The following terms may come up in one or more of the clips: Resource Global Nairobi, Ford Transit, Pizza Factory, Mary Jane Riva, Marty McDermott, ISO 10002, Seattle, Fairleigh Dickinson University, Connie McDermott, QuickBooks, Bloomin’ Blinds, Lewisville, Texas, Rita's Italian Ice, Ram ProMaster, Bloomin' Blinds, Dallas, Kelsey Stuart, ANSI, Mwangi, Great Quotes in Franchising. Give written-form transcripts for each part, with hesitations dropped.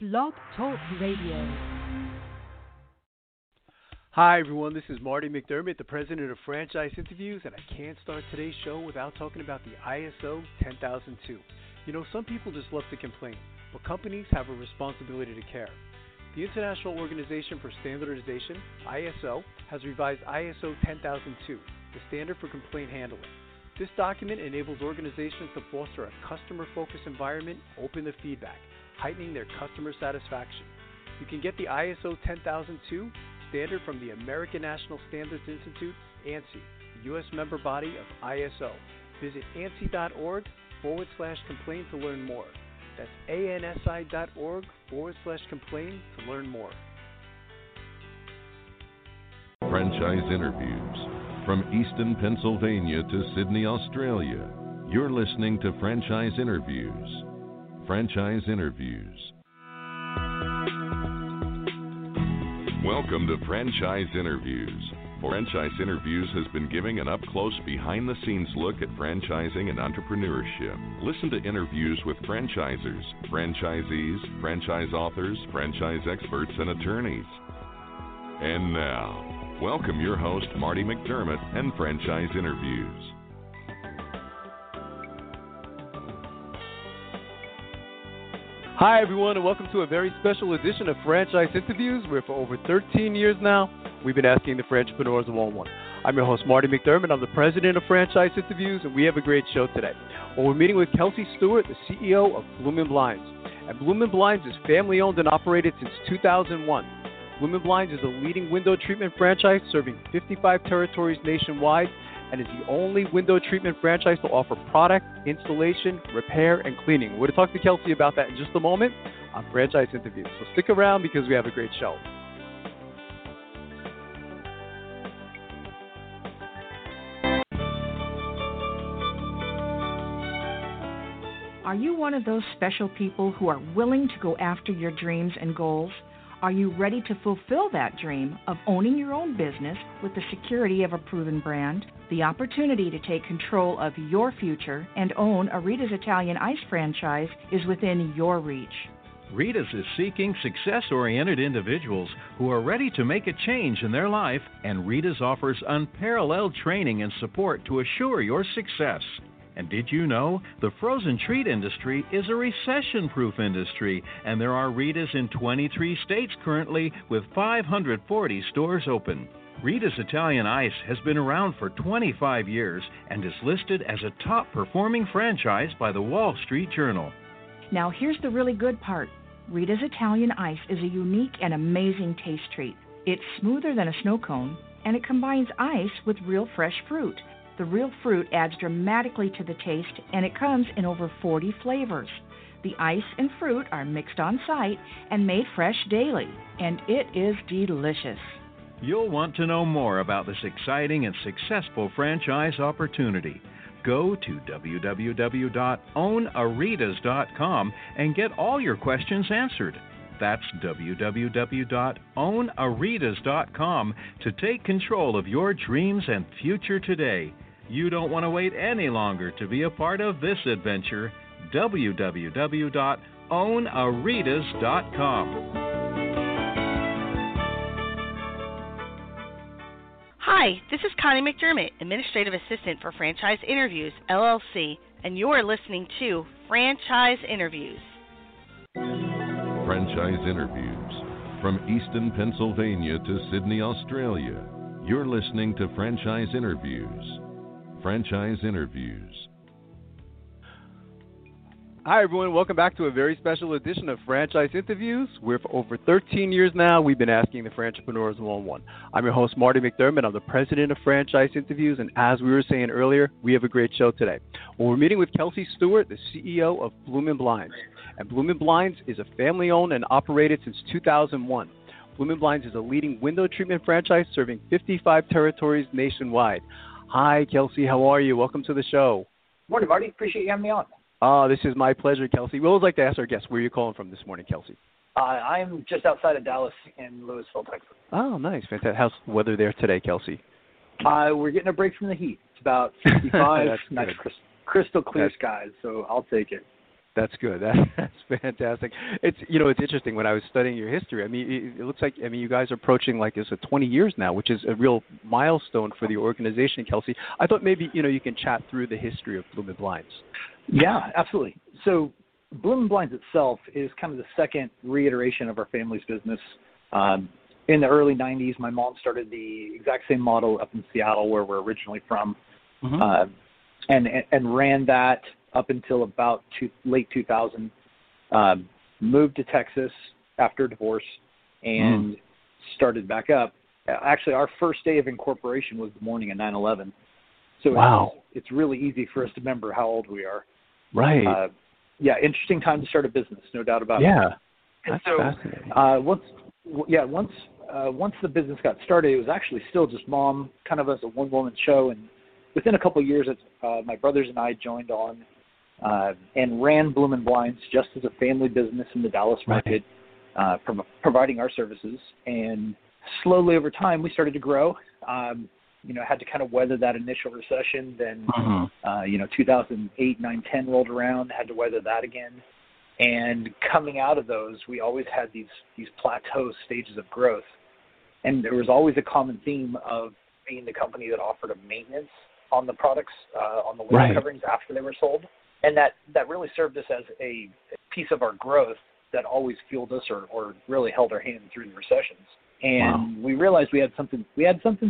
Blog Talk Radio. Hi everyone, this is Marty McDermott, the president of Franchise Interviews, and I can't start today's show without talking about the ISO 10002. You know, some people just love to complain, but companies have a responsibility to care. The International Organization for Standardization, ISO, has revised ISO 10002, the standard for complaint handling. This document enables organizations to foster a customer-focused environment, open to feedback, heightening their customer satisfaction. You can get the ISO 10002 standard from the American National Standards Institute, ANSI, the U.S. member body of ISO. Visit ansi.org/complain to learn more. That's ansi.org/complain to learn more. Franchise Interviews. From Easton, Pennsylvania to Sydney, Australia, you're listening to Franchise Interviews. Franchise Interviews. Welcome to Franchise Interviews. Franchise Interviews has been giving an up-close, behind-the-scenes look at franchising and entrepreneurship. Listen to interviews with franchisers, franchisees, franchise authors, franchise experts, and attorneys. And now, welcome your host, Marty McDermott, and Franchise Interviews. Hi, everyone, and welcome to a very special edition of Franchise Interviews, where for over 13 years now, we've been asking the franchipreneurs one-on-one. I'm your host, Marty McDermott. I'm the president of Franchise Interviews, and we have a great show today. Well, we're meeting with Kelsey Stuart, the CEO of Bloomin' Blinds. And Bloomin' Blinds is family-owned and operated since 2001. Bloomin' Blinds is a leading window treatment franchise serving 55 territories nationwide and is the only window treatment franchise to offer product, installation, repair, and cleaning. We're going to talk to Kelsey about that in just a moment on Franchise Interviews. So stick around because we have a great show. Are you one of those special people who are willing to go after your dreams and goals? Are you ready to fulfill that dream of owning your own business with the security of a proven brand, the opportunity to take control of your future, and own a Rita's Italian Ice franchise is within your reach? Rita's is seeking success-oriented individuals who are ready to make a change in their life, and Rita's offers unparalleled training and support to assure your success. And did you know the frozen treat industry is a recession-proof industry, and there are Rita's in 23 states currently with 540 stores open. Rita's Italian Ice has been around for 25 years and is listed as a top-performing franchise by the Wall Street Journal. Now here's the really good part. Rita's Italian Ice is a unique and amazing taste treat. It's smoother than a snow cone, and it combines ice with real fresh fruit. The real fruit adds dramatically to the taste, and it comes in over 40 flavors. The ice and fruit are mixed on site and made fresh daily, and it is delicious. You'll want to know more about this exciting and successful franchise opportunity. Go to www.ownaritas.com and get all your questions answered. That's www.ownaritas.com to take control of your dreams and future today. You don't want to wait any longer to be a part of this adventure. www.ownaritas.com. Hi, this is Connie McDermott, Administrative Assistant for Franchise Interviews, LLC, and you're listening to Franchise Interviews. Franchise Interviews. From Easton, Pennsylvania to Sydney, Australia, you're listening to Franchise Interviews. Franchise Interviews. Hi, everyone. Welcome back to a very special edition of Franchise Interviews, where for over 13 years now, we've been asking the franchipreneurs one-on-one. I'm your host, Marty McDermott. I'm the president of Franchise Interviews, and as we were saying earlier, we have a great show today. Well, we're meeting with Kelsey Stuart, the CEO of Bloomin' Blinds. And Bloomin' Blinds is a family-owned and operated since 2001. Bloomin' Blinds is a leading window treatment franchise serving 55 territories nationwide. Hi, Kelsey. How are you? Welcome to the show. Morning, Marty. Appreciate you having me on. This is my pleasure, Kelsey. We always like to ask our guests, where are you calling from this morning, Kelsey? I'm just outside of Dallas in Lewisville, Texas. Oh, nice. Fantastic. How's the weather there today, Kelsey? We're getting a break from the heat. It's about 55, nice crystal clear skies, so I'll take it. That's good. That's fantastic. It's, you know, it's interesting when I was studying your history. I mean, it looks like, I mean, you guys are approaching like it's 20 years now, which is a real milestone for the organization, Kelsey. I thought maybe, you know, you can chat through the history of Bloomin' Blinds. Yeah, absolutely. So Bloomin' Blinds itself is kind of the second reiteration of our family's business. In the early 90s, my mom started the exact same model up in Seattle where we're originally from, mm-hmm. and ran that up until about late 2000, moved to Texas after divorce and started back up. Actually, our first day of incorporation was the morning of 9/11. So wow. It's really easy for us to remember how old we are. Right. Yeah, interesting time to start a business, no doubt about it. Yeah, that's fascinating. Once the business got started, it was actually still just mom, kind of as a one-woman show. And within a couple of years, my brothers and I joined on and ran Bloomin' Blinds just as a family business in the Dallas market, providing our services. And slowly over time, we started to grow. You know, had to kind of weather that initial recession. Then, 2008, 9, 10 rolled around, had to weather that again. And coming out of those, we always had these plateau stages of growth. And there was always a common theme of being the company that offered a maintenance on the products, on the label coverings after they were sold. And that really served us as a piece of our growth that always fueled us or really held our hand through the recessions. And we realized we had something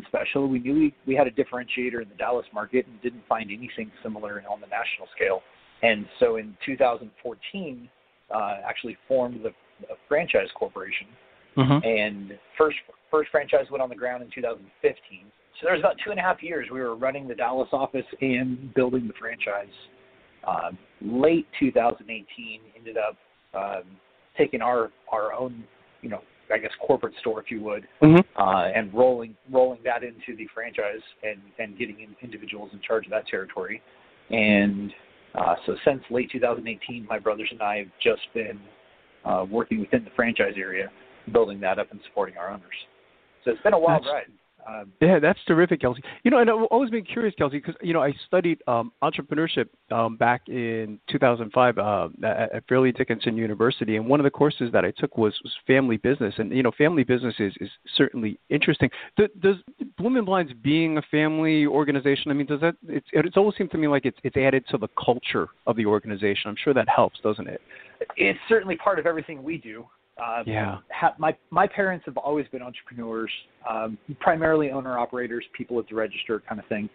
special. We knew we had a differentiator in the Dallas market and didn't find anything similar on the national scale. And so in 2014, actually formed the franchise corporation. Mm-hmm. And first franchise went on the ground in 2015. So there was about 2.5 years we were running the Dallas office and building the franchise. Late 2018 ended up taking our own, you know, I guess corporate store, if you would, and rolling that into the franchise and getting individuals in charge of that territory. And so since late 2018, my brothers and I have just been working within the franchise area, building that up and supporting our owners. So it's been a wild ride. Yeah, that's terrific, Kelsey. You know, and I've always been curious, Kelsey, because, you know, I studied entrepreneurship back in 2005 at Fairleigh Dickinson University, and one of the courses that I took was family business. And, you know, family business is certainly interesting. Does Bloomin' Blinds being a family organization, I mean, does that – it's always seemed to me like it's added to the culture of the organization. I'm sure that helps, doesn't it? It's certainly part of everything we do. My parents have always been entrepreneurs, primarily owner-operators, people at the register kind of thing.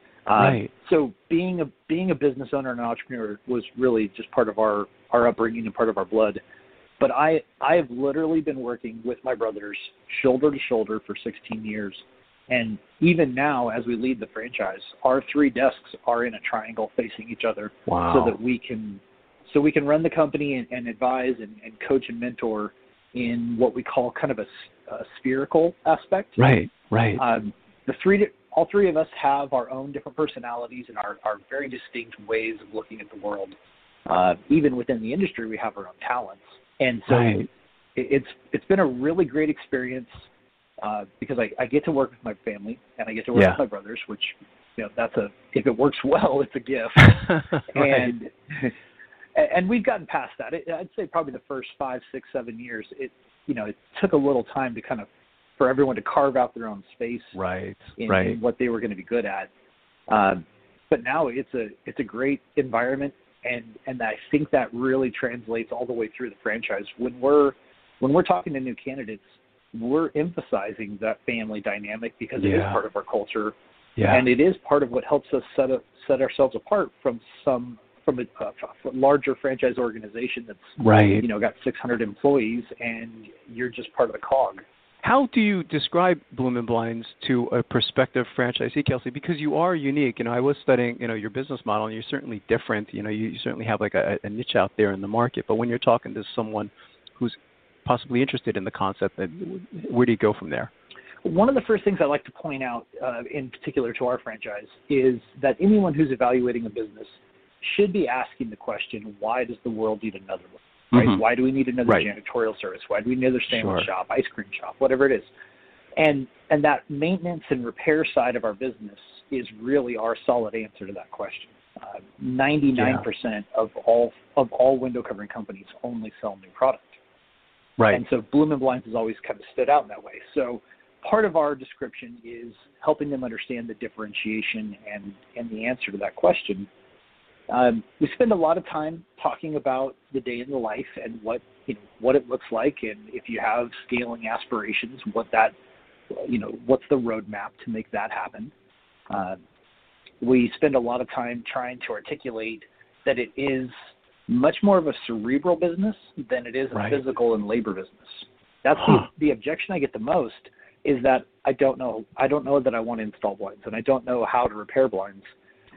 So being a business owner and an entrepreneur was really just part of our upbringing and part of our blood. But I have literally been working with my brothers shoulder to shoulder for 16 years. And even now, as we lead the franchise, our three desks are in a triangle facing each other so that we can run the company and advise and coach and mentor in what we call kind of a spherical aspect. Right. All three of us have our own different personalities and our very distinct ways of looking at the world. Even within the industry, we have our own talents. And so it's been a really great experience because I get to work with my family and I get to work with my brothers, which, you know, if it works well, it's a gift. And we've gotten past that. I'd say probably the first 5, 6, 7 years, it took a little time to kind of for everyone to carve out their own space, in what they were going to be good at. But now it's a great environment, and I think that really translates all the way through the franchise. When we're talking to new candidates, we're emphasizing that family dynamic because it is part of our culture, and it is part of what helps us set ourselves apart from a larger franchise organization that's got 600 employees and you're just part of the cog. How do you describe Bloomin' Blinds to a prospective franchisee, Kelsey? Because you are unique. You know, I was studying, you know, your business model, and you're certainly different. You know, you certainly have like a niche out there in the market. But when you're talking to someone who's possibly interested in the concept, where do you go from there? One of the first things I like to point out, in particular to our franchise, is that anyone who's evaluating a business should be asking the question, why does the world need another one, right? Why do we need another janitorial service? Why do we need another sandwich shop, ice cream shop, whatever it is? And that maintenance and repair side of our business is really our solid answer to that question. 99% of all window covering companies only sell new product. Right. And so Bloomin' Blinds has always kind of stood out in that way. So part of our description is helping them understand the differentiation and the answer to that question. We spend a lot of time talking about the day in the life and what it looks like, and if you have scaling aspirations, what's the roadmap to make that happen. We spend a lot of time trying to articulate that it is much more of a cerebral business than it is a physical and labor business. That's the objection I get the most, is that I don't know that I want to install blinds, and I don't know how to repair blinds.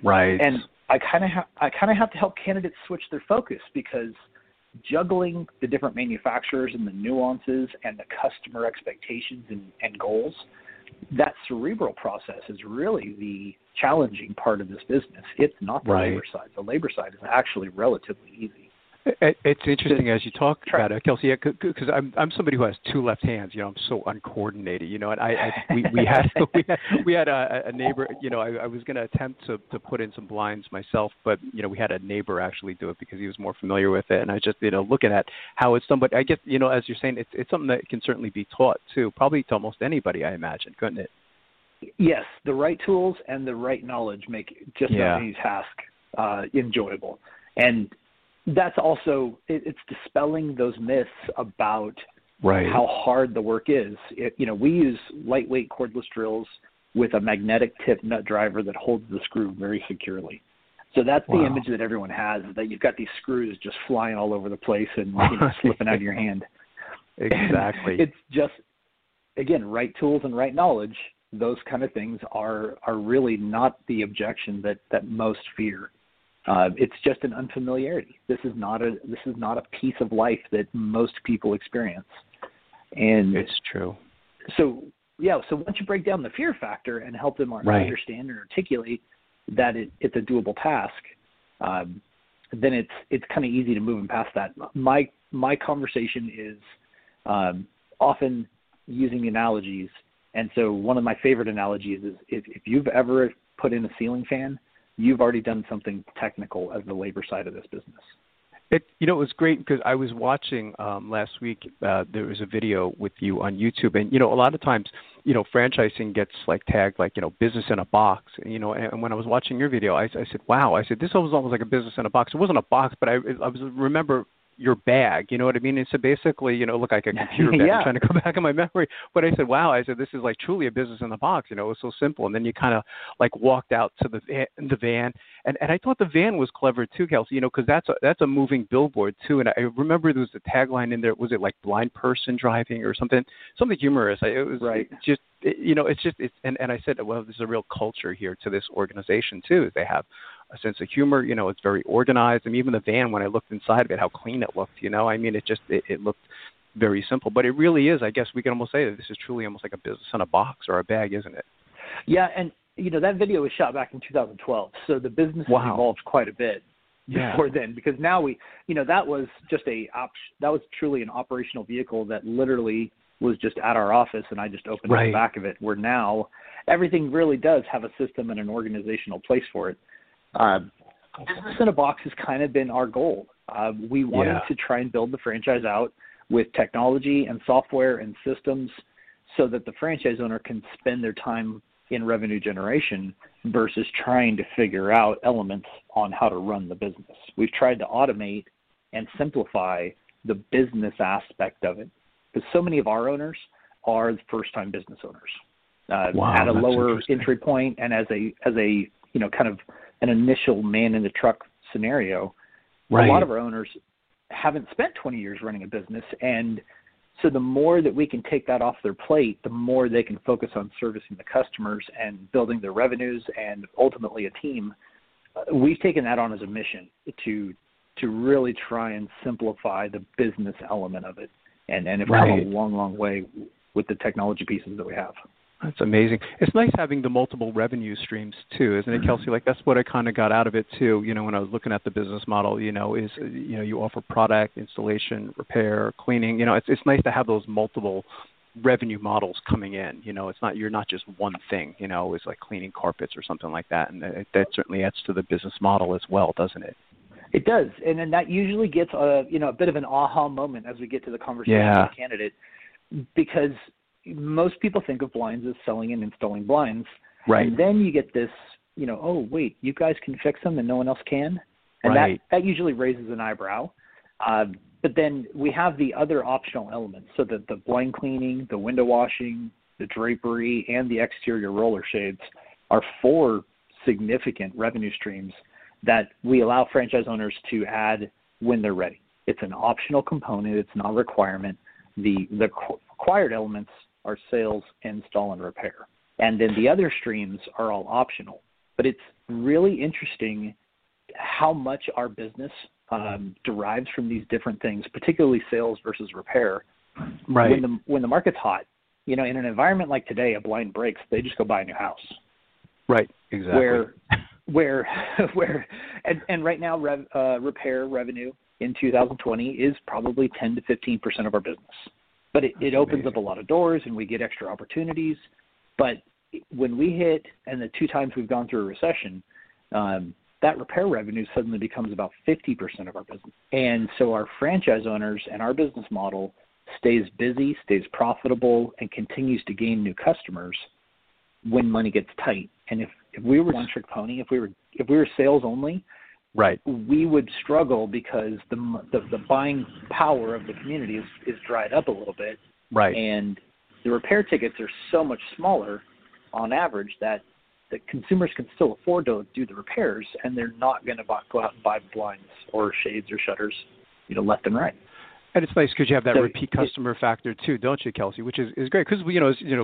Right. And I kind of have to help candidates switch their focus, because juggling the different manufacturers and the nuances and the customer expectations and goals, that cerebral process is really the challenging part of this business. It's not the labor side. The labor side is actually relatively easy. It's interesting as you talk about it, Kelsey, because I'm somebody who has two left hands. I'm so uncoordinated. And we had a neighbor. I was going to attempt to put in some blinds myself, but we had a neighbor actually do it because he was more familiar with it. And I was just looking at how it's done. But I guess as you're saying, it's something that can certainly be taught too, probably to almost anybody, I imagine, couldn't it? Yes, the right tools and the right knowledge make just any task enjoyable. And that's also, it's dispelling those myths about how hard the work is. We use lightweight cordless drills with a magnetic tip nut driver that holds the screw very securely. So that's the image that everyone has, that you've got these screws just flying all over the place and slipping out of your hand. Exactly. And it's just, again, right tools and right knowledge. Those kind of things are really not the objection that most fear. It's just an unfamiliarity. This is not a piece of life that most people experience. And it's true. So once you break down the fear factor and help them understand and articulate that it's a doable task, then it's kind of easy to move past that. My conversation is often using analogies, and so one of my favorite analogies is if you've ever put in a ceiling fan, you've already done something technical as the labor side of this business. It was great because I was watching last week, there was a video with you on YouTube. And, a lot of times, franchising gets tagged business in a box. And when I was watching your video, I said, wow, this was almost like a business in a box. It wasn't a box, but I remember your bag, you know what I mean? And so basically, look like a computer bag. I'm trying to go back in my memory. But I said, wow, this is truly a business in the box. It was so simple. And then you kind of walked out to the van. And I thought the van was clever too, Kelsey, because that's a moving billboard too. And I remember there was a tagline in there. Was it blind person driving or something humorous? It was and I said, well, there's a real culture here to this organization too. They have a sense of humor, it's very organized. I mean, even the van, when I looked inside of it, how clean it looked, it looked very simple, but it really is, I guess we can almost say that this is truly almost like a business in a box or a bag, isn't it? Yeah. And that video was shot back in 2012. So the business evolved quite a bit before then, because now that was just that was truly an operational vehicle that literally was just at our office, and I just opened up the back of it, where now everything really does have a system and an organizational place for it. Business in a box has kind of been our goal. We wanted to try and build the franchise out with technology and software and systems so that the franchise owner can spend their time in revenue generation versus trying to figure out elements on how to run the business. We've tried to automate and simplify the business aspect of it, because so many of our owners are first-time business owners at a lower entry point and as a kind of an initial man in the truck scenario. A lot of our owners haven't spent 20 years running a business. And so the more that we can take that off their plate, the more they can focus on servicing the customers and building their revenues and ultimately a team. We've taken that on as a mission to really try and simplify the business element of it. And it's come a long, long way with the technology pieces that we have. That's amazing. It's nice having the multiple revenue streams too, isn't it, Kelsey? That's what I kind of got out of it too. When I was looking at the business model, is you offer product, installation, repair, cleaning. It's nice to have those multiple revenue models coming in. You know, it's not, you're not just one thing, you know, it's like cleaning carpets or something like that. And that certainly adds to the business model as well, doesn't it? It does. And then that usually gets a bit of an aha moment as we get to the conversation with the candidate, because most people think of blinds as selling and installing blinds. Right. And then you get this, you know, oh, wait, you guys can fix them and no one else can. And that usually raises an eyebrow. But then we have the other optional elements, so that the blind cleaning, the window washing, the drapery, and the exterior roller shades are four significant revenue streams that we allow franchise owners to add when they're ready. It's an optional component. It's not a requirement. The required elements are sales, install, and repair. And then the other streams are all optional. But it's really interesting how much our business derives from these different things, particularly sales versus repair. Right. When the market's hot, you know, in an environment like today, a blind breaks, they just go buy a new house. Right. Exactly. Where, and right now, repair revenue in 2020 is probably 10 to 15% of our business, but it opens up a lot of doors and we get extra opportunities. But when we hit, and the two times we've gone through a recession, that repair revenue suddenly becomes about 50% of our business. And so our franchise owners and our business model stays busy, stays profitable, and continues to gain new customers when money gets tight. And if we were one trick pony, if we were sales only, right, we would struggle because the buying power of the community is dried up a little bit. Right. And the repair tickets are so much smaller on average that the consumers can still afford to do the repairs, and they're not going to go out and buy blinds or shades or shutters, you know, left and right. And it's nice because you have that repeat customer factor too, don't you, Kelsey? Which is great because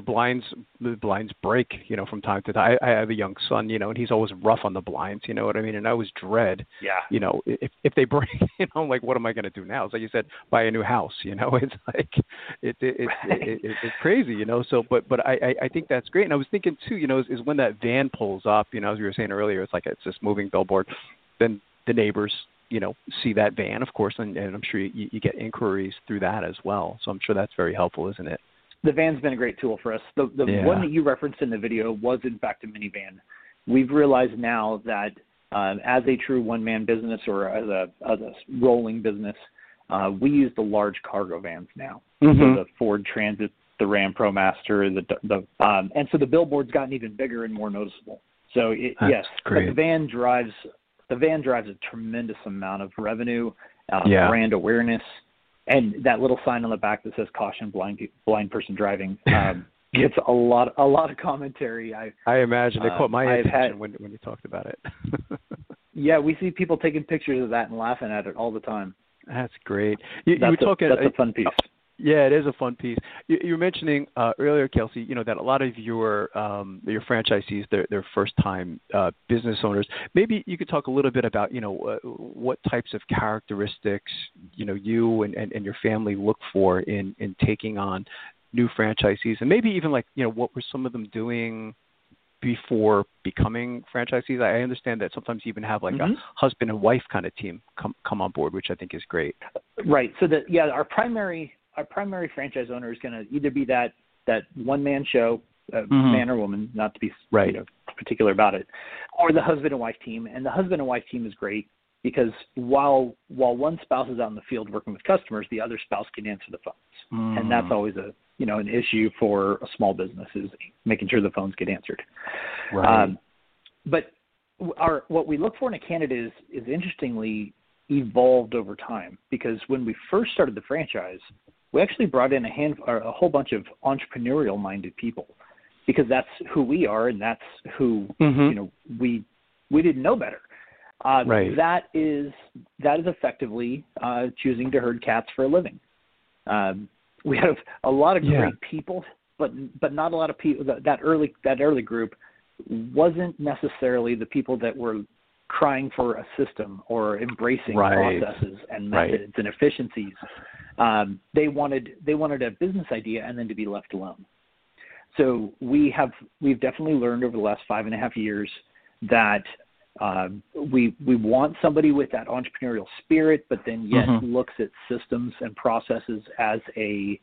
blinds break, you know, from time to time. I have a young son, you know, and he's always rough on the blinds, you know what I mean? And I always dread, you know, if they break, you know, I'm like, what am I going to do now? It's like you said, buy a new house, you know? It's like it's crazy, you know. So, but I think that's great. And I was thinking too, you know, is when that van pulls up, you know, as we were saying earlier, it's like it's this moving billboard. Then the neighbors, you know, see that van, of course, and I'm sure you get inquiries through that as well. So I'm sure that's very helpful, isn't it? The van's been a great tool for us. The one that you referenced in the video was, in fact, a minivan. We've realized now that as a true one-man business or as a rolling business, we use the large cargo vans now. Mm-hmm. So the Ford Transit, the Ram ProMaster, and so the billboard's gotten even bigger and more noticeable. So the van drives. The van drives a tremendous amount of revenue, brand awareness, and that little sign on the back that says "Caution, blind person driving" gets a lot of commentary. I imagine it caught my attention when you talked about it. Yeah, we see people taking pictures of that and laughing at it all the time. That's great. That's a fun piece. Yeah, it is a fun piece. You were mentioning earlier, Kelsey, you know, that a lot of your franchisees, they're first-time business owners. Maybe you could talk a little bit about, you know, what types of characteristics, you know, you and your family look for in taking on new franchisees, and maybe even like, you know, what were some of them doing before becoming franchisees? I understand that sometimes you even have like a husband and wife kind of team come on board, which I think is great. Right. So our primary franchise owner is going to either be that one-man show, man or woman, not to be particular about it, or the husband and wife team. And the husband and wife team is great because while one spouse is out in the field working with customers, the other spouse can answer the phones. Mm. And that's always an issue for a small business, is making sure the phones get answered. Right. But what we look for in a candidate is interestingly evolved over time, because when we first started the franchise, we actually brought in a whole bunch of entrepreneurial-minded people, because that's who we are, and that's who we didn't know better. That is effectively choosing to herd cats for a living. We have a lot of great people, but not a lot of people. That early group wasn't necessarily the people that were crying for a system or embracing processes and methods and efficiencies. They wanted a business idea and then to be left alone. So we've definitely learned over the last 5.5 years that we want somebody with that entrepreneurial spirit, but then yet looks at systems and processes as a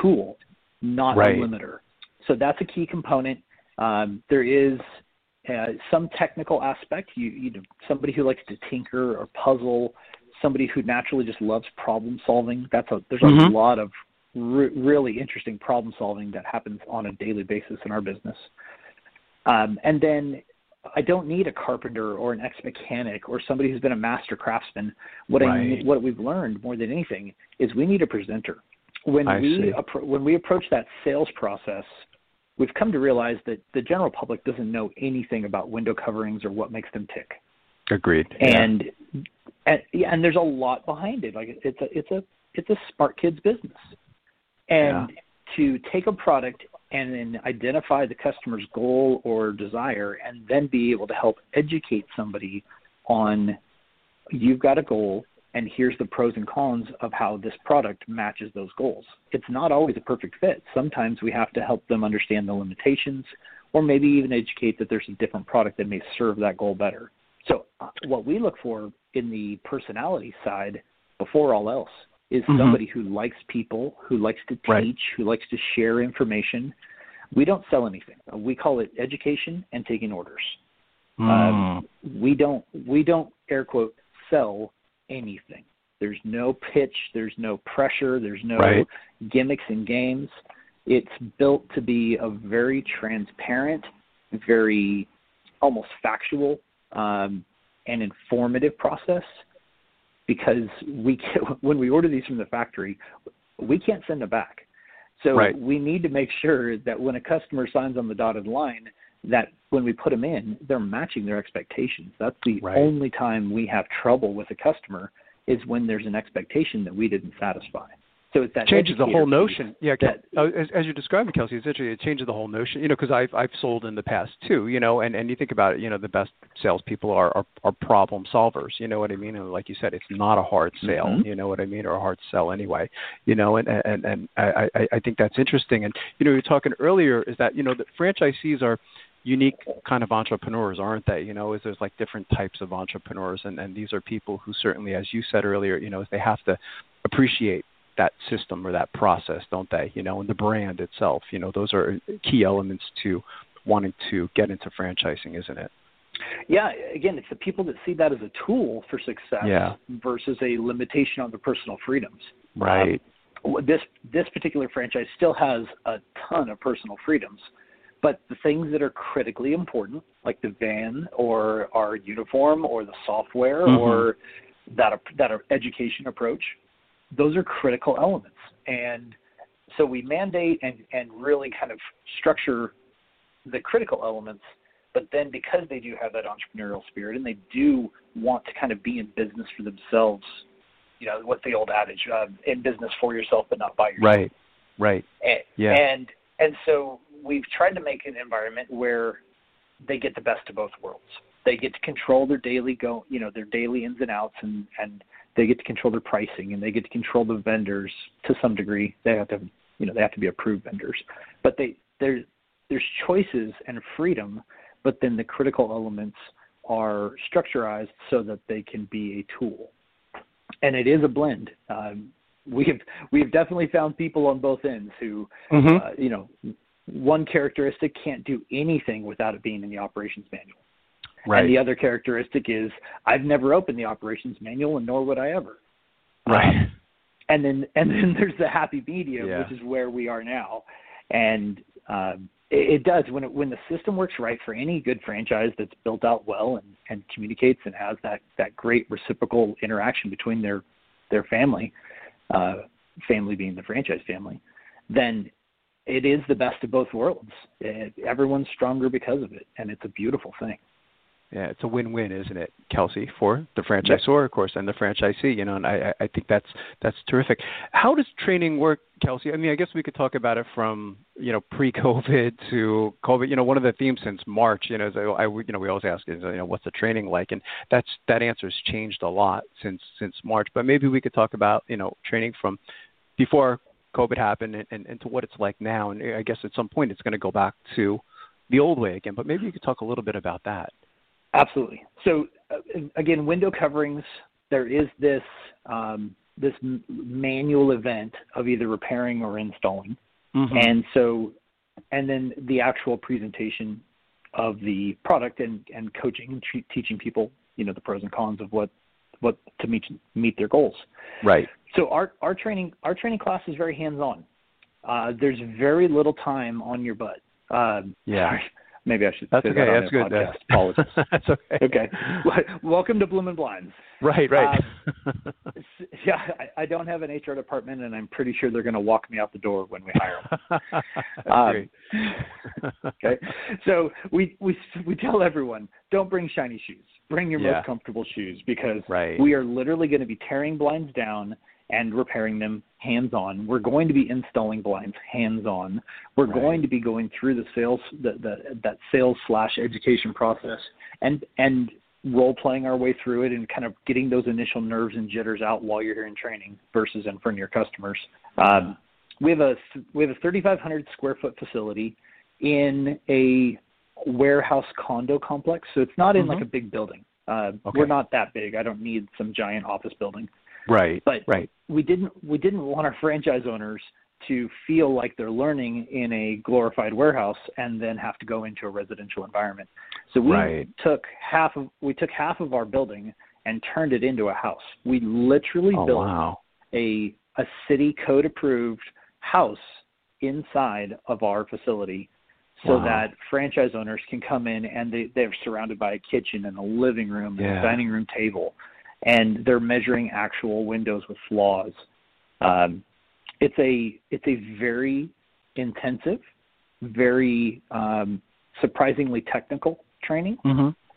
tool not a limiter. So that's a key component. There is some technical aspect. You know, somebody who likes to tinker or puzzle, somebody who naturally just loves problem solving. There's a lot of really interesting problem solving that happens on a daily basis in our business. And then I don't need a carpenter or an ex-mechanic or somebody who's been a master craftsman. What we've learned more than anything is we need a presenter. When we approach that sales process, we've come to realize that the general public doesn't know anything about window coverings or what makes them tick. Agreed. And there's a lot behind it. Like it's a smart kid's business. And to take a product and then identify the customer's goal or desire and then be able to help educate somebody on you've got a goal and here's the pros and cons of how this product matches those goals. It's not always a perfect fit. Sometimes we have to help them understand the limitations or maybe even educate that there's a different product that may serve that goal better. So what we look for in the personality side before all else is somebody who likes people, who likes to teach, who likes to share information. We don't sell anything. We call it education and taking orders. We don't air quote sell anything. There's no pitch. There's no pressure. There's no gimmicks and games. It's built to be a very transparent, very almost factual and informative process. Because when we order these from the factory, we can't send them back. So we need to make sure that when a customer signs on the dotted line, that when we put them in, they're matching their expectations. That's the only time we have trouble with a customer is when there's an expectation that we didn't satisfy. So it's that changes the whole notion. Yeah, as you're describing, Kelsey, essentially it changes the whole notion. You know, because I've sold in the past too. You know, and you think about it. You know, the best salespeople are problem solvers. You know what I mean? And like you said, it's not a hard sale. You know what I mean, or a hard sell anyway. You know, and I think that's interesting. And you know, you were talking earlier is that you know that franchisees are unique kind of entrepreneurs, aren't they? You know, is there's like different types of entrepreneurs, and these are people who certainly, as you said earlier, you know, they have to appreciate that system or that process, don't they? You know, and the brand itself, you know, those are key elements to wanting to get into franchising, isn't it? Yeah. Again, it's the people that see that as a tool for success versus a limitation on their personal freedoms. Right. This particular franchise still has a ton of personal freedoms, but the things that are critically important, like the van or our uniform or the software or that education approach, those are critical elements. And so we mandate and really kind of structure the critical elements, but then because they do have that entrepreneurial spirit and they do want to kind of be in business for themselves, you know, what's the old adage, in business for yourself, but not by yourself. Right. And so we've tried to make an environment where they get the best of both worlds. They get to control their daily their daily ins and outs, and they get to control their pricing, and they get to control the vendors to some degree. They have to be approved vendors, but there's choices and freedom, but then the critical elements are structurized so that they can be a tool, and it is a blend. We've definitely found people on both ends who one characteristic can't do anything without it being in the operations manual. Right. And the other characteristic is I've never opened the operations manual, and nor would I ever. Right. And then there's the happy medium, which is where we are now. And it does when the system works right for any good franchise that's built out well and communicates and has that great reciprocal interaction between their family, family being the franchise family, then it is the best of both worlds. Everyone's stronger because of it, and it's a beautiful thing. Yeah, it's a win-win, isn't it, Kelsey, for the franchisor, of course, and the franchisee, you know, and I think that's terrific. How does training work, Kelsey? I mean, I guess we could talk about it from, you know, pre-COVID to COVID. You know, one of the themes since March, you know, is we always ask, you know, what's the training like? And that answer's changed a lot since March. But maybe we could talk about, you know, training from before COVID happened and to what it's like now. And I guess at some point it's going to go back to the old way again. But maybe you could talk a little bit about that. Absolutely. So again, window coverings, there is this manual event of either repairing or installing. Mm-hmm. And then the actual presentation of the product and coaching and teaching people, you know, the pros and cons of what to meet their goals. Right. So our training class is very hands-on. There's very little time on your butt. Sorry. Maybe I should. That's okay. That's good. Apologies. That's okay. Okay. Welcome to Bloomin' Blinds. Right. I don't have an HR department, and I'm pretty sure they're going to walk me out the door when we hire them. Okay. So we tell everyone, don't bring shiny shoes. Bring your most comfortable shoes, because we are literally going to be tearing blinds down and repairing them hands-on. We're going to be installing blinds hands-on. We're going to be going through the sales, that sales/education process, and role-playing our way through it, and kind of getting those initial nerves and jitters out while you're in training versus in front of your customers. We have a 3,500 square foot facility in a warehouse condo complex, so it's not in like a big building. We're not that big. I don't need some giant office building. Right. But we didn't want our franchise owners to feel like they're learning in a glorified warehouse and then have to go into a residential environment. So we took half of our building and turned it into a house. We literally built a city code approved house inside of our facility, so that franchise owners can come in and they're surrounded by a kitchen and a living room and a dining room table. And they're measuring actual windows with flaws. It's a very intensive, very surprisingly technical training,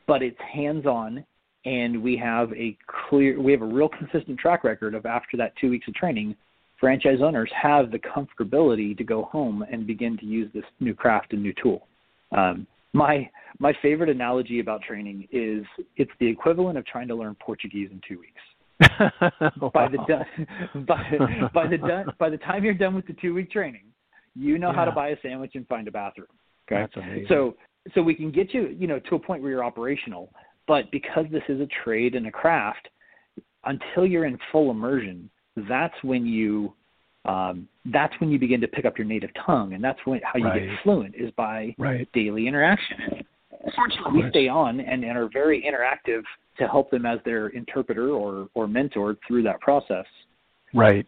but it's hands-on, and we have a real consistent track record of, after that 2 weeks of training, franchise owners have the comfortability to go home and begin to use this new craft and new tool. My favorite analogy about training is it's the equivalent of trying to learn Portuguese in 2 weeks. By the time you're done with the 2 week training, you know how to buy a sandwich and find a bathroom. Okay, that's amazing. So we can get you to a point where you're operational, but because this is a trade and a craft, until you're in full immersion, that's when you begin to pick up your native tongue, and that's how you get fluent is by daily interaction. Fortunately, we stay on and are very interactive to help them as their interpreter or mentor through that process. Right.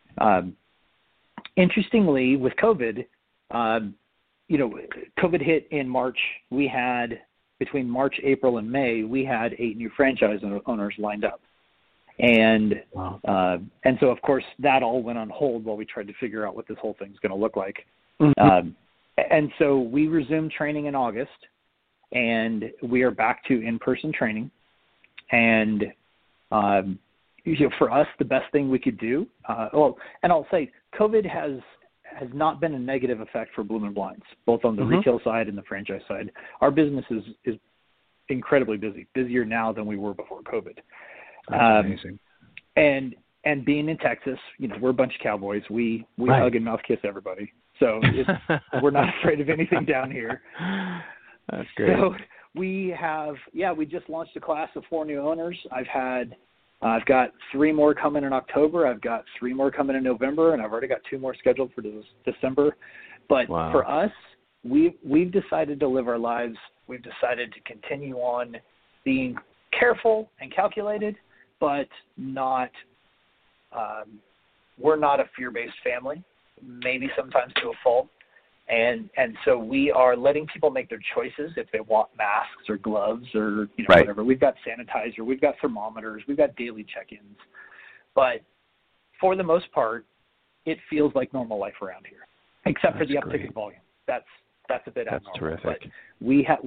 Interestingly, with COVID, COVID hit in March. We had, between March, April, and May, we had 8 new franchise owners lined up. And so, of course, that all went on hold while we tried to figure out what this whole thing's going to look like. And so we resumed training in August, and we are back to in-person training. And for us, the best thing we could do, and I'll say COVID has not been a negative effect for Bloomin' Blinds, both on the retail side and the franchise side. Our business is incredibly busy, busier now than we were before COVID. Amazing. And being in Texas, we're a bunch of cowboys. We hug and mouth kiss everybody. So we're not afraid of anything down here. That's great. So we have, we just launched a class of 4 new owners. I've got 3 more coming in October. I've got 3 more coming in November, and I've already got 2 more scheduled for December. But for us, we've decided to live our lives. We've decided to continue on being careful and calculated, but not. We're not a fear-based family, maybe sometimes to a fault, and so we are letting people make their choices if they want masks or gloves or whatever. We've got sanitizer, we've got thermometers, we've got daily check-ins, but for the most part, it feels like normal life around here, except for the uptick in volume. That's a bit abnormal. That's terrific. But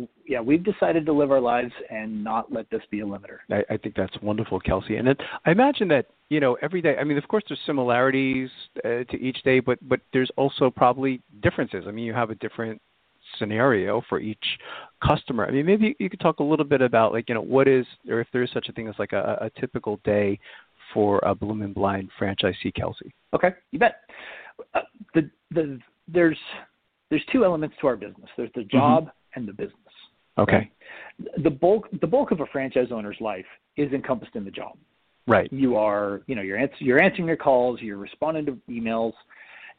we've decided to live our lives and not let this be a limiter. I think that's wonderful, Kelsey. And I imagine that, every day, I mean, of course, there's similarities to each day, but there's also probably differences. I mean, you have a different scenario for each customer. I mean, maybe you could talk a little bit about, what is, or if there is such a thing as like a typical day for a Bloomin' Blind franchisee, Kelsey. Okay, you bet. There's 2 elements to our business. There's the job and the business. Okay. Right? The bulk of a franchise owner's life is encompassed in the job. Right. You are, you're answering your calls, you're responding to emails,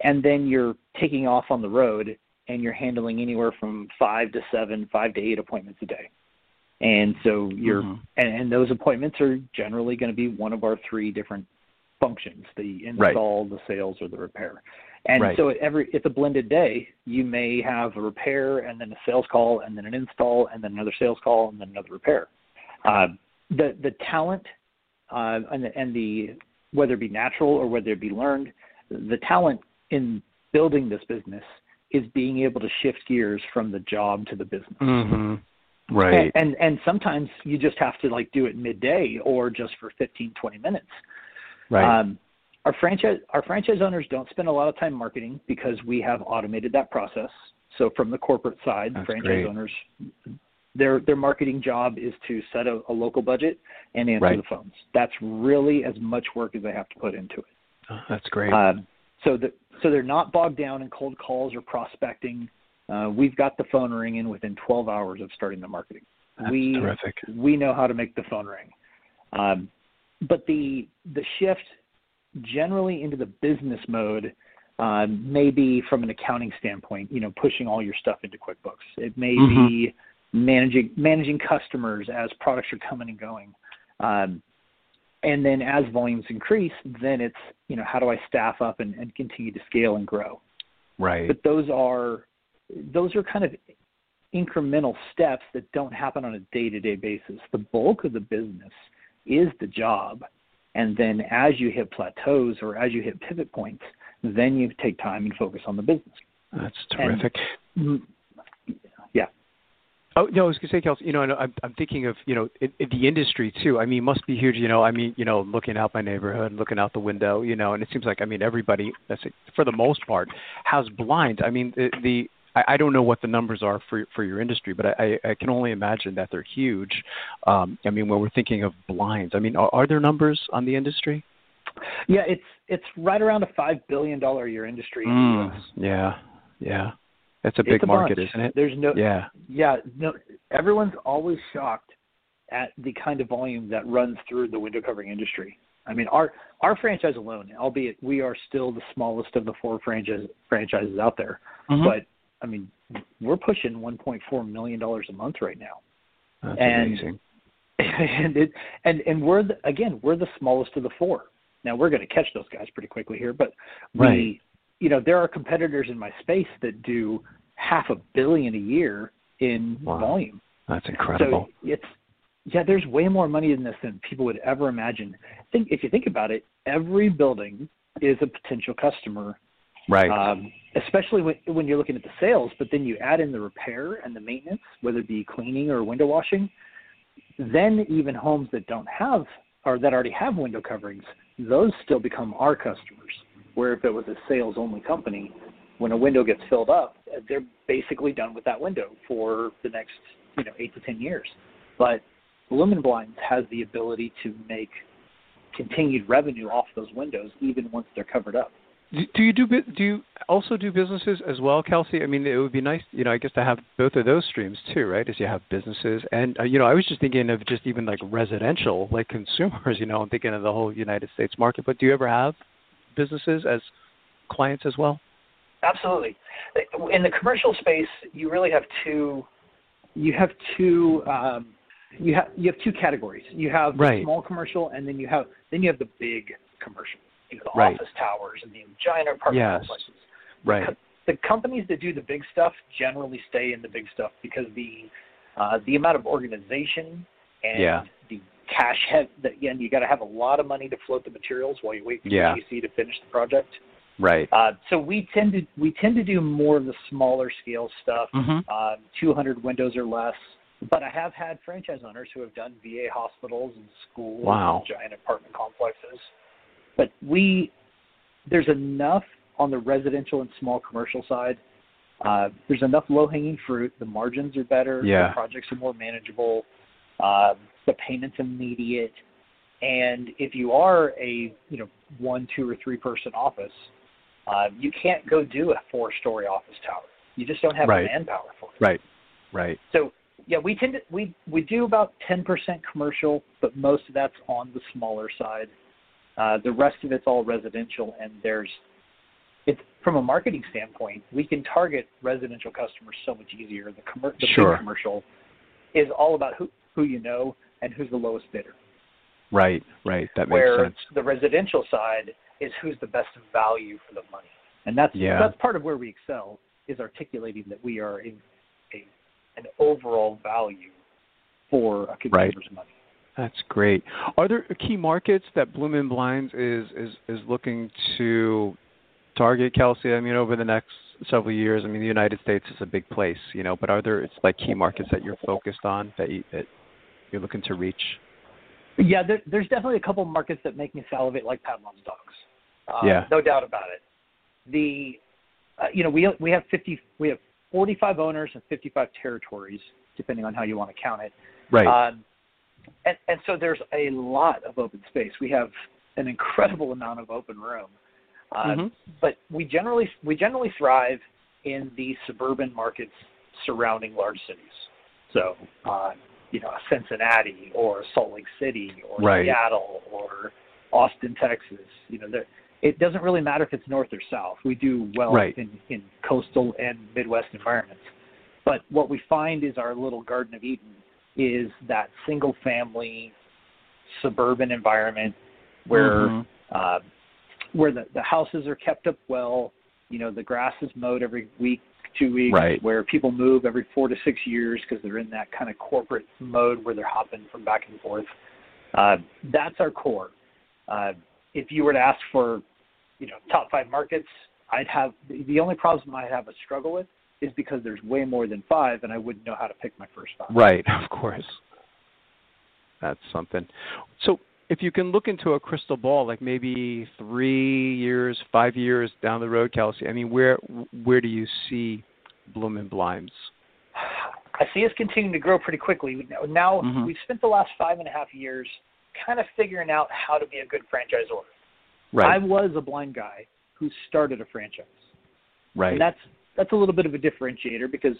and then you're taking off on the road, and you're handling anywhere from 5 to 7, 5 to 8 appointments a day. And so you're, and those appointments are generally going to be one of our three different functions, the install, the sales, or the repair. And so it's a blended day. You may have a repair and then a sales call and then an install and then another sales call and then another repair. The talent and the whether it be natural or whether it be learned, the talent in building this business is being able to shift gears from the job to the business. Right. And sometimes you just have to like do it midday or just for 15, 20 minutes. Right. Our franchise owners don't spend a lot of time marketing because we have automated that process. So from the corporate side, That's great. Owners, their marketing job is to set a local budget and answer the phones. That's really as much work as they have to put into it. Oh, that's great. So they're not bogged down in cold calls or prospecting. We've got the phone ringing within 12 hours of starting the marketing. That's terrific. We know how to make the phone ring. But the shift generally into the business mode may be from an accounting standpoint, you know, pushing all your stuff into QuickBooks. It may be managing customers as products are coming and going. And then as volumes increase, then it's, you know, how do I staff up and continue to scale and grow? Right. But those are kind of incremental steps that don't happen on a day-to-day basis. The bulk of the business is the job. And then as you hit plateaus or as you hit pivot points, then you take time and focus on the business. That's terrific. And, oh, no, I was going to say, Kelsey, you know, I'm thinking of, you know, the industry, too. I mean, must be huge, you know, looking out my neighborhood, looking out the window, you know, and it seems like, I mean, everybody, that's it, for the most part, has blinds. I mean, I don't know what the numbers are for your industry, but I can only imagine that they're huge. I mean, when we're thinking of blinds, I mean, are there numbers on the industry? Yeah, it's right around a $5 billion a year industry. Yeah. That's a big market, isn't it? There's no, no. Everyone's always shocked at the kind of volume that runs through the window covering industry. I mean, our franchise alone, albeit we are still the smallest of the four franchises out there, but I mean, we're pushing $1.4 million a month right now. That's amazing. And we're the smallest of the four. Now we're going to catch those guys pretty quickly here, but you know, there are competitors in my space that do $500 million a year in volume. That's incredible. So there's way more money in this than people would ever imagine. If you think about it, every building is a potential customer, right? Especially when you're looking at the sales, but then you add in the repair and the maintenance, whether it be cleaning or window washing. Then even homes that don't have or that already have window coverings, those still become our customers. Where if it was a sales-only company, when a window gets filled up, they're basically done with that window for the next, 8 to 10 years. But Bloomin' Blinds has the ability to make continued revenue off those windows even once they're covered up. Do you also do businesses as well, Kelsey? I mean, it would be nice, I guess, to have both of those streams too, right? As you have businesses, and I was just thinking of just even like residential, like consumers, I'm thinking of the whole United States market. But do you ever have businesses as clients as well? Absolutely. In the commercial space, you really have two categories. You have small commercial, and then you have the big commercial, the office towers and the giant apartment complexes. Right. The companies that do the big stuff generally stay in the big stuff because the amount of organization and the cash head that again, you got to have a lot of money to float the materials while you wait for the GC to finish the project. Right. So we tend to do more of the smaller scale stuff, 200 windows or less. But I have had franchise owners who have done VA hospitals and schools and giant apartment complexes. But there's enough on the residential and small commercial side. There's enough low hanging fruit. The margins are better. The projects are more manageable. The payment's immediate, and if you are a 1, 2, or 3 person office, you can't go do a 4-story office tower. You just don't have the manpower for it. Right. So we tend to we do about 10% commercial, but most of that's on the smaller side. The rest of it's all residential, and there's it's from a marketing standpoint, we can target residential customers so much easier. The big commercial is all about who you know and who's the lowest bidder. Right. That makes sense. Where the residential side is who's the best value for the money. And that's part of where we excel, is articulating that we are an overall value for a consumer's money. That's great. Are there key markets that Bloomin' Blinds is looking to target, Kelsey? I mean, over the next several years, I mean, the United States is a big place, you know, but are there key markets that you're focused on that you're looking to reach? Yeah, there's definitely a couple markets that make me salivate, like Pat Mom's Dogs. No doubt about it. We have 45 owners and 55 territories, depending on how you want to count it. Right. And so there's a lot of open space. We have an incredible amount of open room, but we generally thrive in the suburban markets surrounding large cities. So, Cincinnati or Salt Lake City or Seattle or Austin, Texas. You know, it doesn't really matter if it's north or south. We do well in coastal and Midwest environments. But what we find is our little Garden of Eden is that single-family suburban environment where the houses are kept up well. You know, the grass is mowed every week, 2 weeks, where people move every 4 to 6 years because they're in that kind of corporate mode where they're hopping from back and forth. That's our core. If you were to ask for, top 5 markets, I'd have the only problem I have a struggle with is because there's way more than 5, and I wouldn't know how to pick my first 5. Right, of course. That's something. So if you can look into a crystal ball, like maybe 3 years, 5 years down the road, Kelsey, I mean, where do you see Bloomin' Blinds? I see us continuing to grow pretty quickly. Now we've spent the last 5.5 years kind of figuring out how to be a good franchisor. Right. I was a blind guy who started a franchise. Right. And that's a little bit of a differentiator, because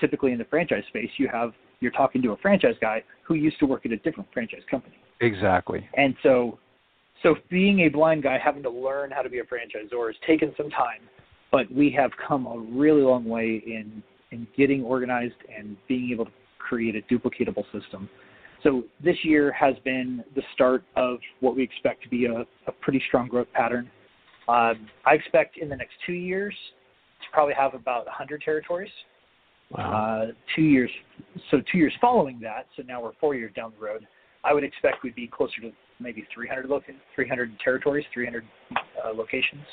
typically in the franchise space, you're talking to a franchise guy who used to work at a different franchise company. Exactly. And so being a blind guy, having to learn how to be a franchisor has taken some time, but we have come a really long way in getting organized and being able to create a duplicatable system. So this year has been the start of what we expect to be a pretty strong growth pattern. I expect in the next 2 years to probably have about 100 territories. Wow. 2 years. So 2 years following that, so now we're 4 years down the road, I would expect we'd be closer to maybe 300 territories, 300 locations.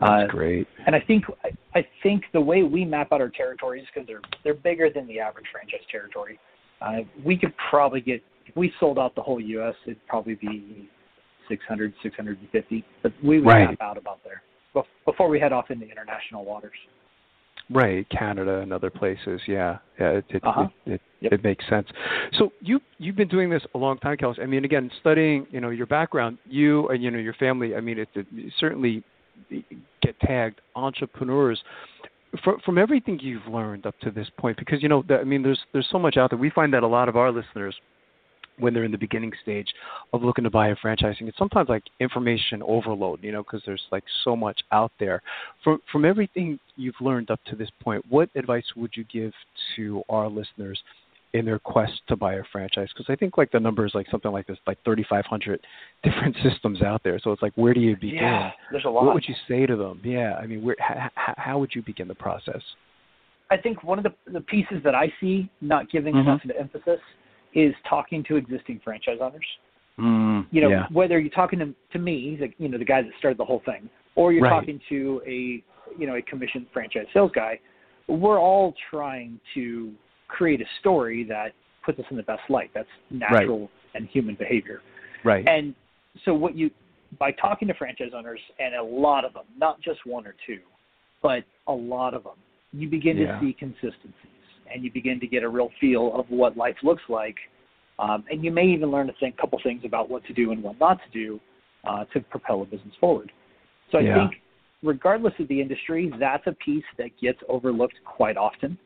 That's great. And I think the way we map out our territories, because they're bigger than the average franchise territory, we could probably get, if we sold out the whole U.S., it'd probably be 600, 650. But we would map out about there before we head off into international waters. Right, Canada and other places, It makes sense. So you've been doing this a long time, Kelsey. I mean, again, studying, your background, you and, your family, I mean, you certainly get tagged entrepreneurs. From everything you've learned up to this point, because, there's so much out there. We find that a lot of our listeners, when they're in the beginning stage of looking to buy a franchising, it's sometimes like information overload, because there's so much out there. From everything you've learned up to this point, what advice would you give to our listeners in their quest to buy a franchise? Because I think the number is something like this, 3,500 different systems out there. So it's where do you begin? Yeah, there's a lot. What would you say to them? Yeah, I mean, how would you begin the process? I think one of the pieces that I see not giving enough emphasis is talking to existing franchise owners. Whether you're talking to me, the guy that started the whole thing, or you're talking to a commissioned franchise sales guy, we're all trying to create a story that puts us in the best light. That's natural and human behavior. Right. And so by talking to franchise owners, and a lot of them, not just one or two, but a lot of them, you begin to see consistencies, and you begin to get a real feel of what life looks like. And you may even learn a couple things about what to do and what not to do to propel a business forward. So I think regardless of the industry, that's a piece that gets overlooked quite often.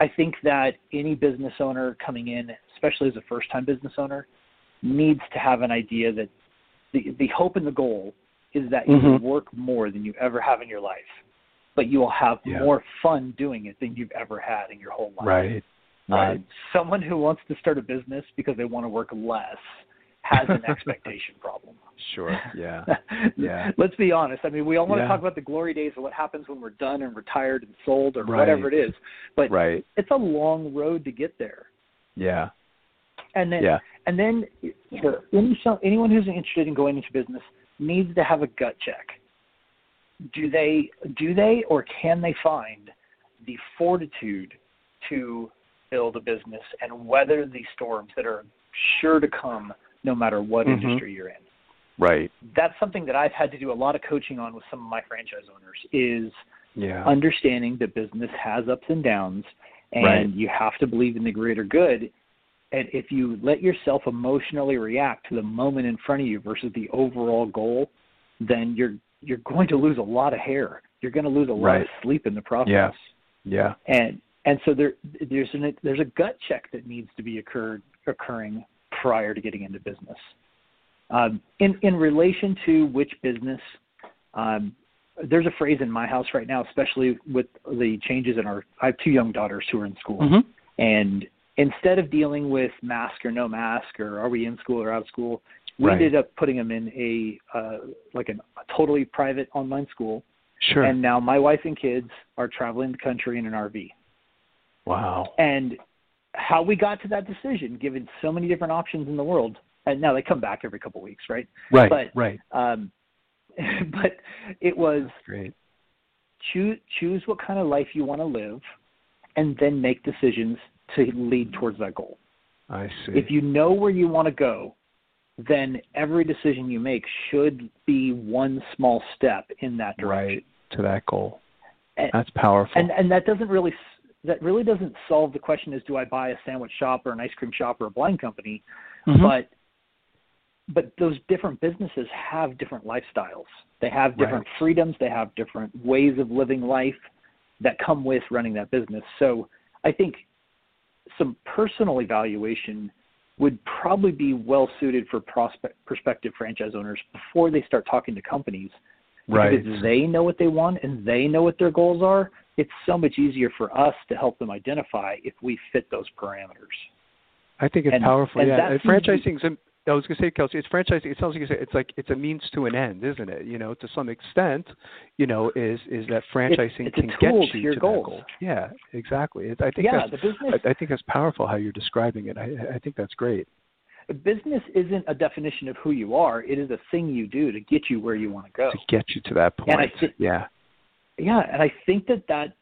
I think that any business owner coming in, especially as a first-time business owner, needs to have an idea that the hope and the goal is that you will work more than you ever have in your life, but you will have more fun doing it than you've ever had in your whole life. Right. Right. Someone who wants to start a business because they want to work less has an expectation problem. Sure. Yeah. Yeah. Let's be honest. I mean, we all want to talk about the glory days of what happens when we're done and retired and sold or whatever it is, but it's a long road to get there. Yeah. And then, anyone who's interested in going into business needs to have a gut check. Do they, or can they find the fortitude to build a business and weather the storms that are sure to come no matter what industry you're in? Right. That's something that I've had to do a lot of coaching on with some of my franchise owners is understanding that business has ups and downs, and you have to believe in the greater good. And if you let yourself emotionally react to the moment in front of you versus the overall goal, then you're going to lose a lot of hair. You're going to lose a lot of sleep in the process. Yeah. Yeah. And so there's a gut check that needs to be occurring prior to getting into business. In relation to which business, there's a phrase in my house right now, especially with the changes I have two young daughters who are in school, and instead of dealing with mask or no mask or are we in school or out of school, we ended up putting them in a totally private online school. Sure. And now my wife and kids are traveling the country in an RV. Wow. And how we got to that decision, given so many different options in the world, and now they come back every couple of weeks, right? Right, but, but it was choose what kind of life you want to live and then make decisions to lead towards that goal. I see. If you know where you want to go, then every decision you make should be one small step in that direction. Right, to that goal. That's powerful. And that really doesn't solve the question is, do I buy a sandwich shop or an ice cream shop or a blind company? Mm-hmm. But those different businesses have different lifestyles. They have different freedoms. They have different ways of living life that come with running that business. So I think some personal evaluation would probably be well-suited for prospective franchise owners before they start talking to companies. Because they know what they want and they know what their goals are. It's so much easier for us to help them identify if we fit those parameters. I think it's powerful. And franchising. I was going to say, Kelsey, it's franchising. It sounds like you said it's a means to an end, isn't it? You know, to some extent, you know, is that franchising it's can get you to your goal. Yeah, exactly. I think that's powerful how you're describing it. I think that's great. Business isn't a definition of who you are. It is a thing you do to get you where you want to go. To get you to that point. And I think that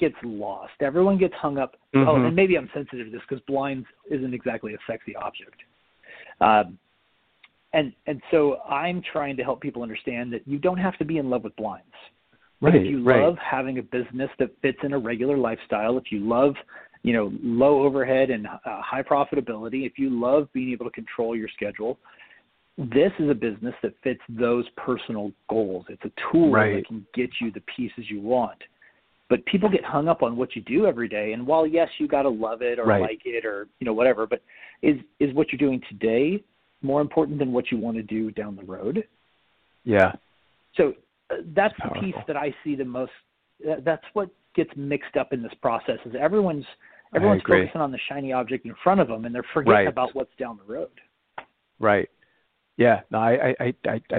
gets lost. Everyone gets hung up. Oh, and maybe I'm sensitive to this because blinds isn't exactly a sexy object. And so I'm trying to help people understand that you don't have to be in love with blinds. Right. If you love having a business that fits in a regular lifestyle, if you love, you know, low overhead and high profitability, if you love being able to control your schedule, this is a business that fits those personal goals. It's a tool that can get you the pieces you want. But people get hung up on what you do every day. And while, yes, you got to love it or like it or, you know, whatever, but is what you're doing today more important than what you want to do down the road? Yeah. So that's the piece that I see the most. That's what gets mixed up in this process is everyone's focusing on the shiny object in front of them and they're forgetting about what's down the road. Right. Yeah, no, I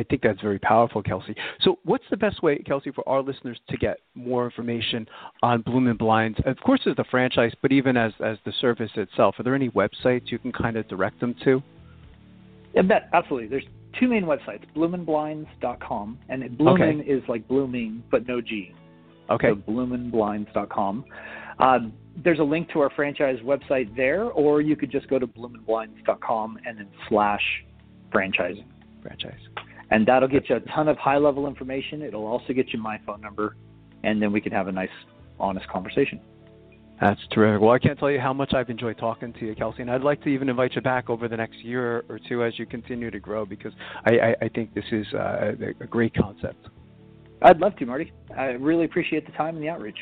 think that's very powerful, Kelsey. So what's the best way, Kelsey, for our listeners to get more information on Bloomin' Blinds? Of course, as the franchise, but even as the service itself. Are there any websites you can kind of direct them to? Yeah, absolutely. There's two main websites, bloominblinds.com, and Bloomin' is like blooming, but no G. Okay. So bloominblinds.com. There's a link to our franchise website there, or you could just go to bloominblinds.com and then /franchising. And that'll get you a ton of high-level information. It'll also get you my phone number, and then we can have a nice, honest conversation. That's terrific. Well, I can't tell you how much I've enjoyed talking to you, Kelsey, and I'd like to even invite you back over the next year or two as you continue to grow because I think this is a great concept. I'd love to, Marty. I really appreciate the time and the outreach.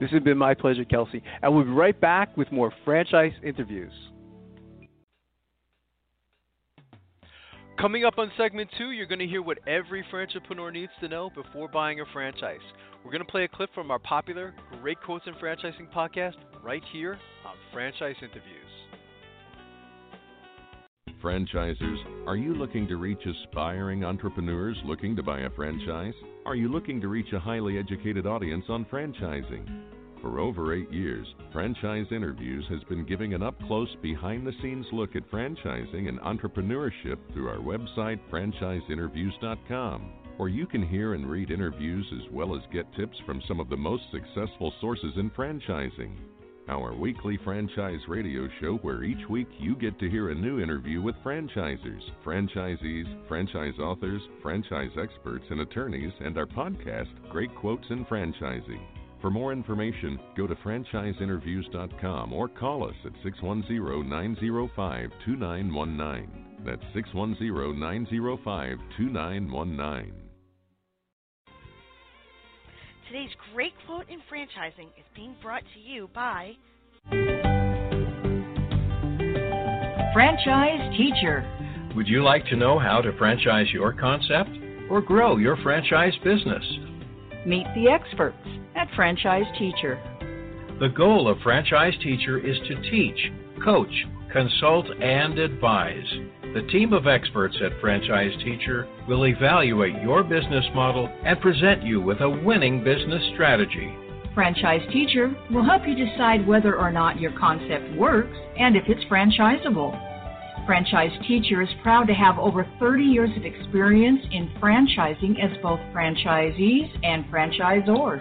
This has been my pleasure, Kelsey, and we'll be right back with more franchise interviews. Coming up on segment 2, you're going to hear what every franchisepreneur needs to know before buying a franchise. We're going to play a clip from our popular Great Quotes in Franchising podcast right here on Franchise Interviews. Franchisers, are you looking to reach aspiring entrepreneurs looking to buy a franchise? Are you looking to reach a highly educated audience on franchising? For over 8 years, Franchise Interviews has been giving an up-close, behind-the-scenes look at franchising and entrepreneurship through our website, franchiseinterviews.com, where you can hear and read interviews as well as get tips from some of the most successful sources in franchising. Our weekly franchise radio show where each week you get to hear a new interview with franchisers, franchisees, franchise authors, franchise experts and attorneys, and our podcast, Great Quotes in Franchising. For more information, go to franchiseinterviews.com or call us at 610-905-2919. That's 610-905-2919. Today's Great Quote in Franchising is being brought to you by Franchise Teacher. Would you like to know how to franchise your concept or grow your franchise business? Meet the experts at Franchise Teacher. The goal of Franchise Teacher is to teach, coach, consult, and advise. The team of experts at Franchise Teacher will evaluate your business model and present you with a winning business strategy. Franchise Teacher will help you decide whether or not your concept works and if it's franchisable. Franchise Teacher is proud to have over 30 years of experience in franchising as both franchisees and franchisors.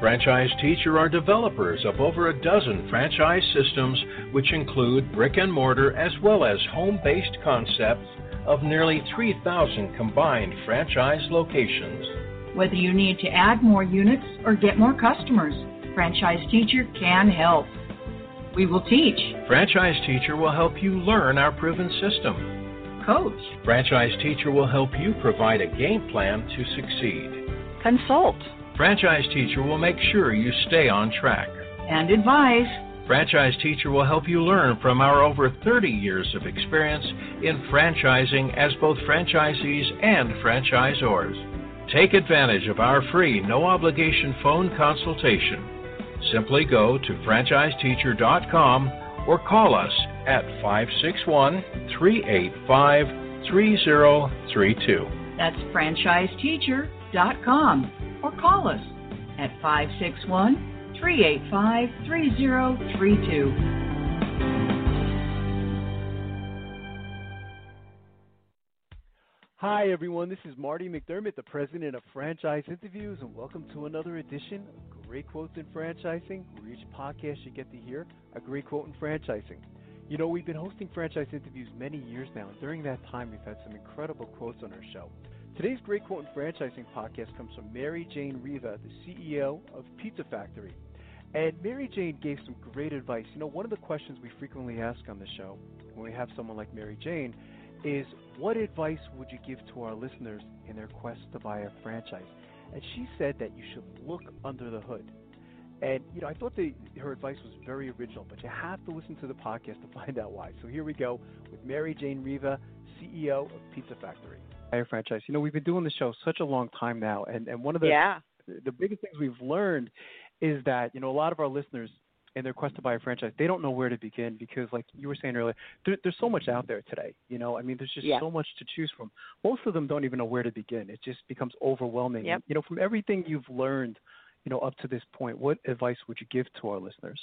Franchise Teacher are developers of over a dozen franchise systems, which include brick and mortar as well as home-based concepts of nearly 3,000 combined franchise locations. Whether you need to add more units or get more customers, Franchise Teacher can help. We will teach. Franchise Teacher will help you learn our proven system. Coach. Franchise Teacher will help you provide a game plan to succeed. Consult. Franchise Teacher will make sure you stay on track. And advise. Franchise Teacher will help you learn from our over 30 years of experience in franchising as both franchisees and franchisors. Take advantage of our free no-obligation phone consultation. Simply go to franchiseteacher.com or call us at 561-385-3032. That's franchiseteacher.com. Or call us at 561-385-3032. Hi, everyone. This is Marty McDermott, the president of Franchise Interviews, and welcome to another edition of Great Quotes in Franchising, where each podcast you get to hear a great quote in franchising. You know, we've been hosting Franchise Interviews many years now, and during that time, we've had some incredible quotes on our show. Today's Great Quote in Franchising podcast comes from Mary Jane Riva, the CEO of Pizza Factory. And Mary Jane gave some great advice. You know, one of the questions we frequently ask on the show when we have someone like Mary Jane is, what advice would you give to our listeners in their quest to buy a franchise? And she said that you should look under the hood. And, you know, I thought her advice was very original, but you have to listen to the podcast to find out why. So here we go with Mary Jane Riva, CEO of Pizza Factory. Buy a franchise. You know, we've been doing the show such a long time now, and one of the biggest things we've learned is that, you know, a lot of our listeners in their quest to buy a franchise, they don't know where to begin because, like you were saying earlier, there's so much out there today. You know, I mean, there's just so much to choose from. Most of them don't even know where to begin. It just becomes overwhelming. Yep. You know, from everything you've learned, you know, up to this point, what advice would you give to our listeners?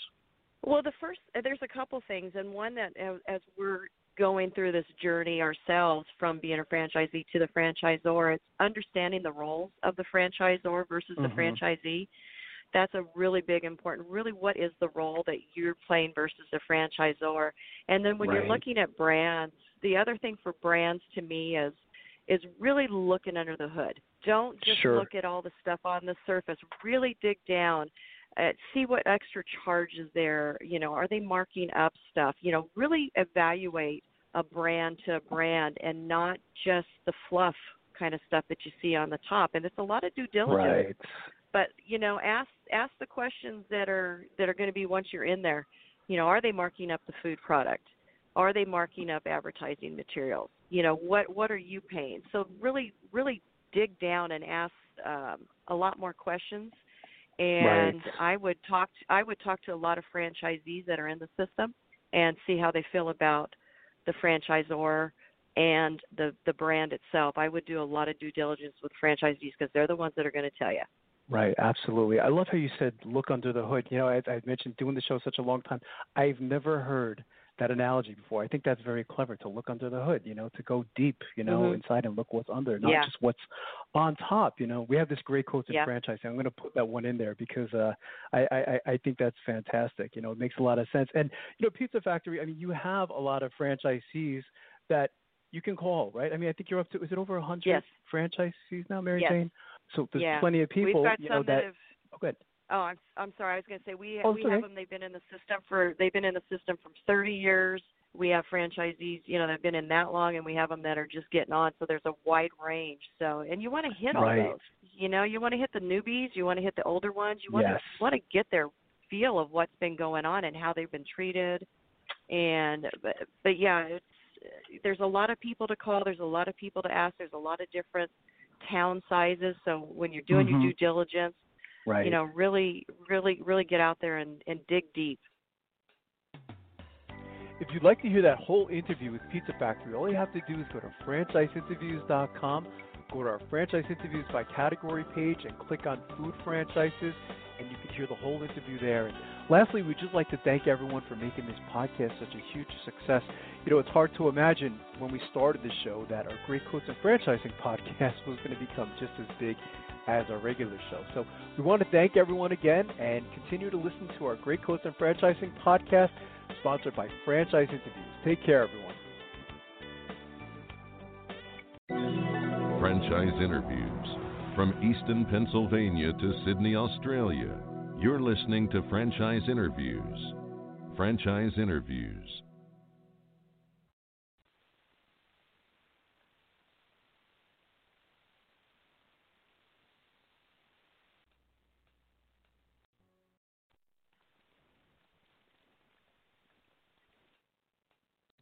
Well, there's a couple things, and one that as we're going through this journey ourselves from being a franchisee to the franchisor, it's understanding the roles of the franchisor versus the franchisee. That's a really big, important, really what is the role that you're playing versus the franchisor. And then when you're looking at brands, the other thing for brands to me is really looking under the hood. Don't just look at all the stuff on the surface. Really dig down. See what extra charges there, you know, are they marking up stuff? You know, really evaluate a brand to a brand and not just the fluff kind of stuff that you see on the top. And it's a lot of due diligence. Right. But, you know, ask the questions that are going to be once you're in there. You know, are they marking up the food product? Are they marking up advertising materials? You know, what are you paying? So really, really dig down and ask a lot more questions. And right. I would talk to a lot of franchisees that are in the system and see how they feel about the franchisor and the brand itself. I would do a lot of due diligence with franchisees because they're the ones that are going to tell you. Right, absolutely. I love how you said look under the hood. You know, I mentioned doing the show such a long time. I've never heard that analogy before. I think that's very clever, to look under the hood, you know, to go deep, you know, mm-hmm. inside and look what's under, not yeah. just what's on top. You know, we have this great quote in yeah. franchising. I'm going to put that one in there because I think that's fantastic. You know, it makes a lot of sense. And, you know, Pizza Factory, I mean, you have a lot of franchisees that you can call, right? I mean, I think you're up to, is it over 100 yes. franchisees now, Mary yes. Jane? So there's yeah. plenty of people. We've got, you know, some that have, oh, good. Oh, I'm sorry. I was going to say we have them. They've been in the system for 30 years. We have franchisees, you know, that have been in that long, and we have them that are just getting on. So there's a wide range. So, and you want to hit right. all those. You know, you want to hit the newbies. You want to hit the older ones. You want yes. to get their feel of what's been going on and how they've been treated. And but yeah, there's a lot of people to call. There's a lot of people to ask. There's a lot of different town sizes. So when you're doing mm-hmm. your due diligence. Right. You know, really, really, really get out there and dig deep. If you'd like to hear that whole interview with Pizza Factory, all you have to do is go to franchiseinterviews.com, go to our Franchise Interviews by Category page, and click on Food Franchises, and you can hear the whole interview there. And lastly, we'd just like to thank everyone for making this podcast such a huge success. You know, it's hard to imagine when we started the show that our Great Quotes in Franchising podcast was going to become just as big as our regular show. So we want to thank everyone again and continue to listen to our Great Quotes and Franchising podcast, sponsored by Franchise Interviews. Take care, everyone. Franchise Interviews. From Easton, Pennsylvania to Sydney, Australia, you're listening to Franchise Interviews. Franchise Interviews.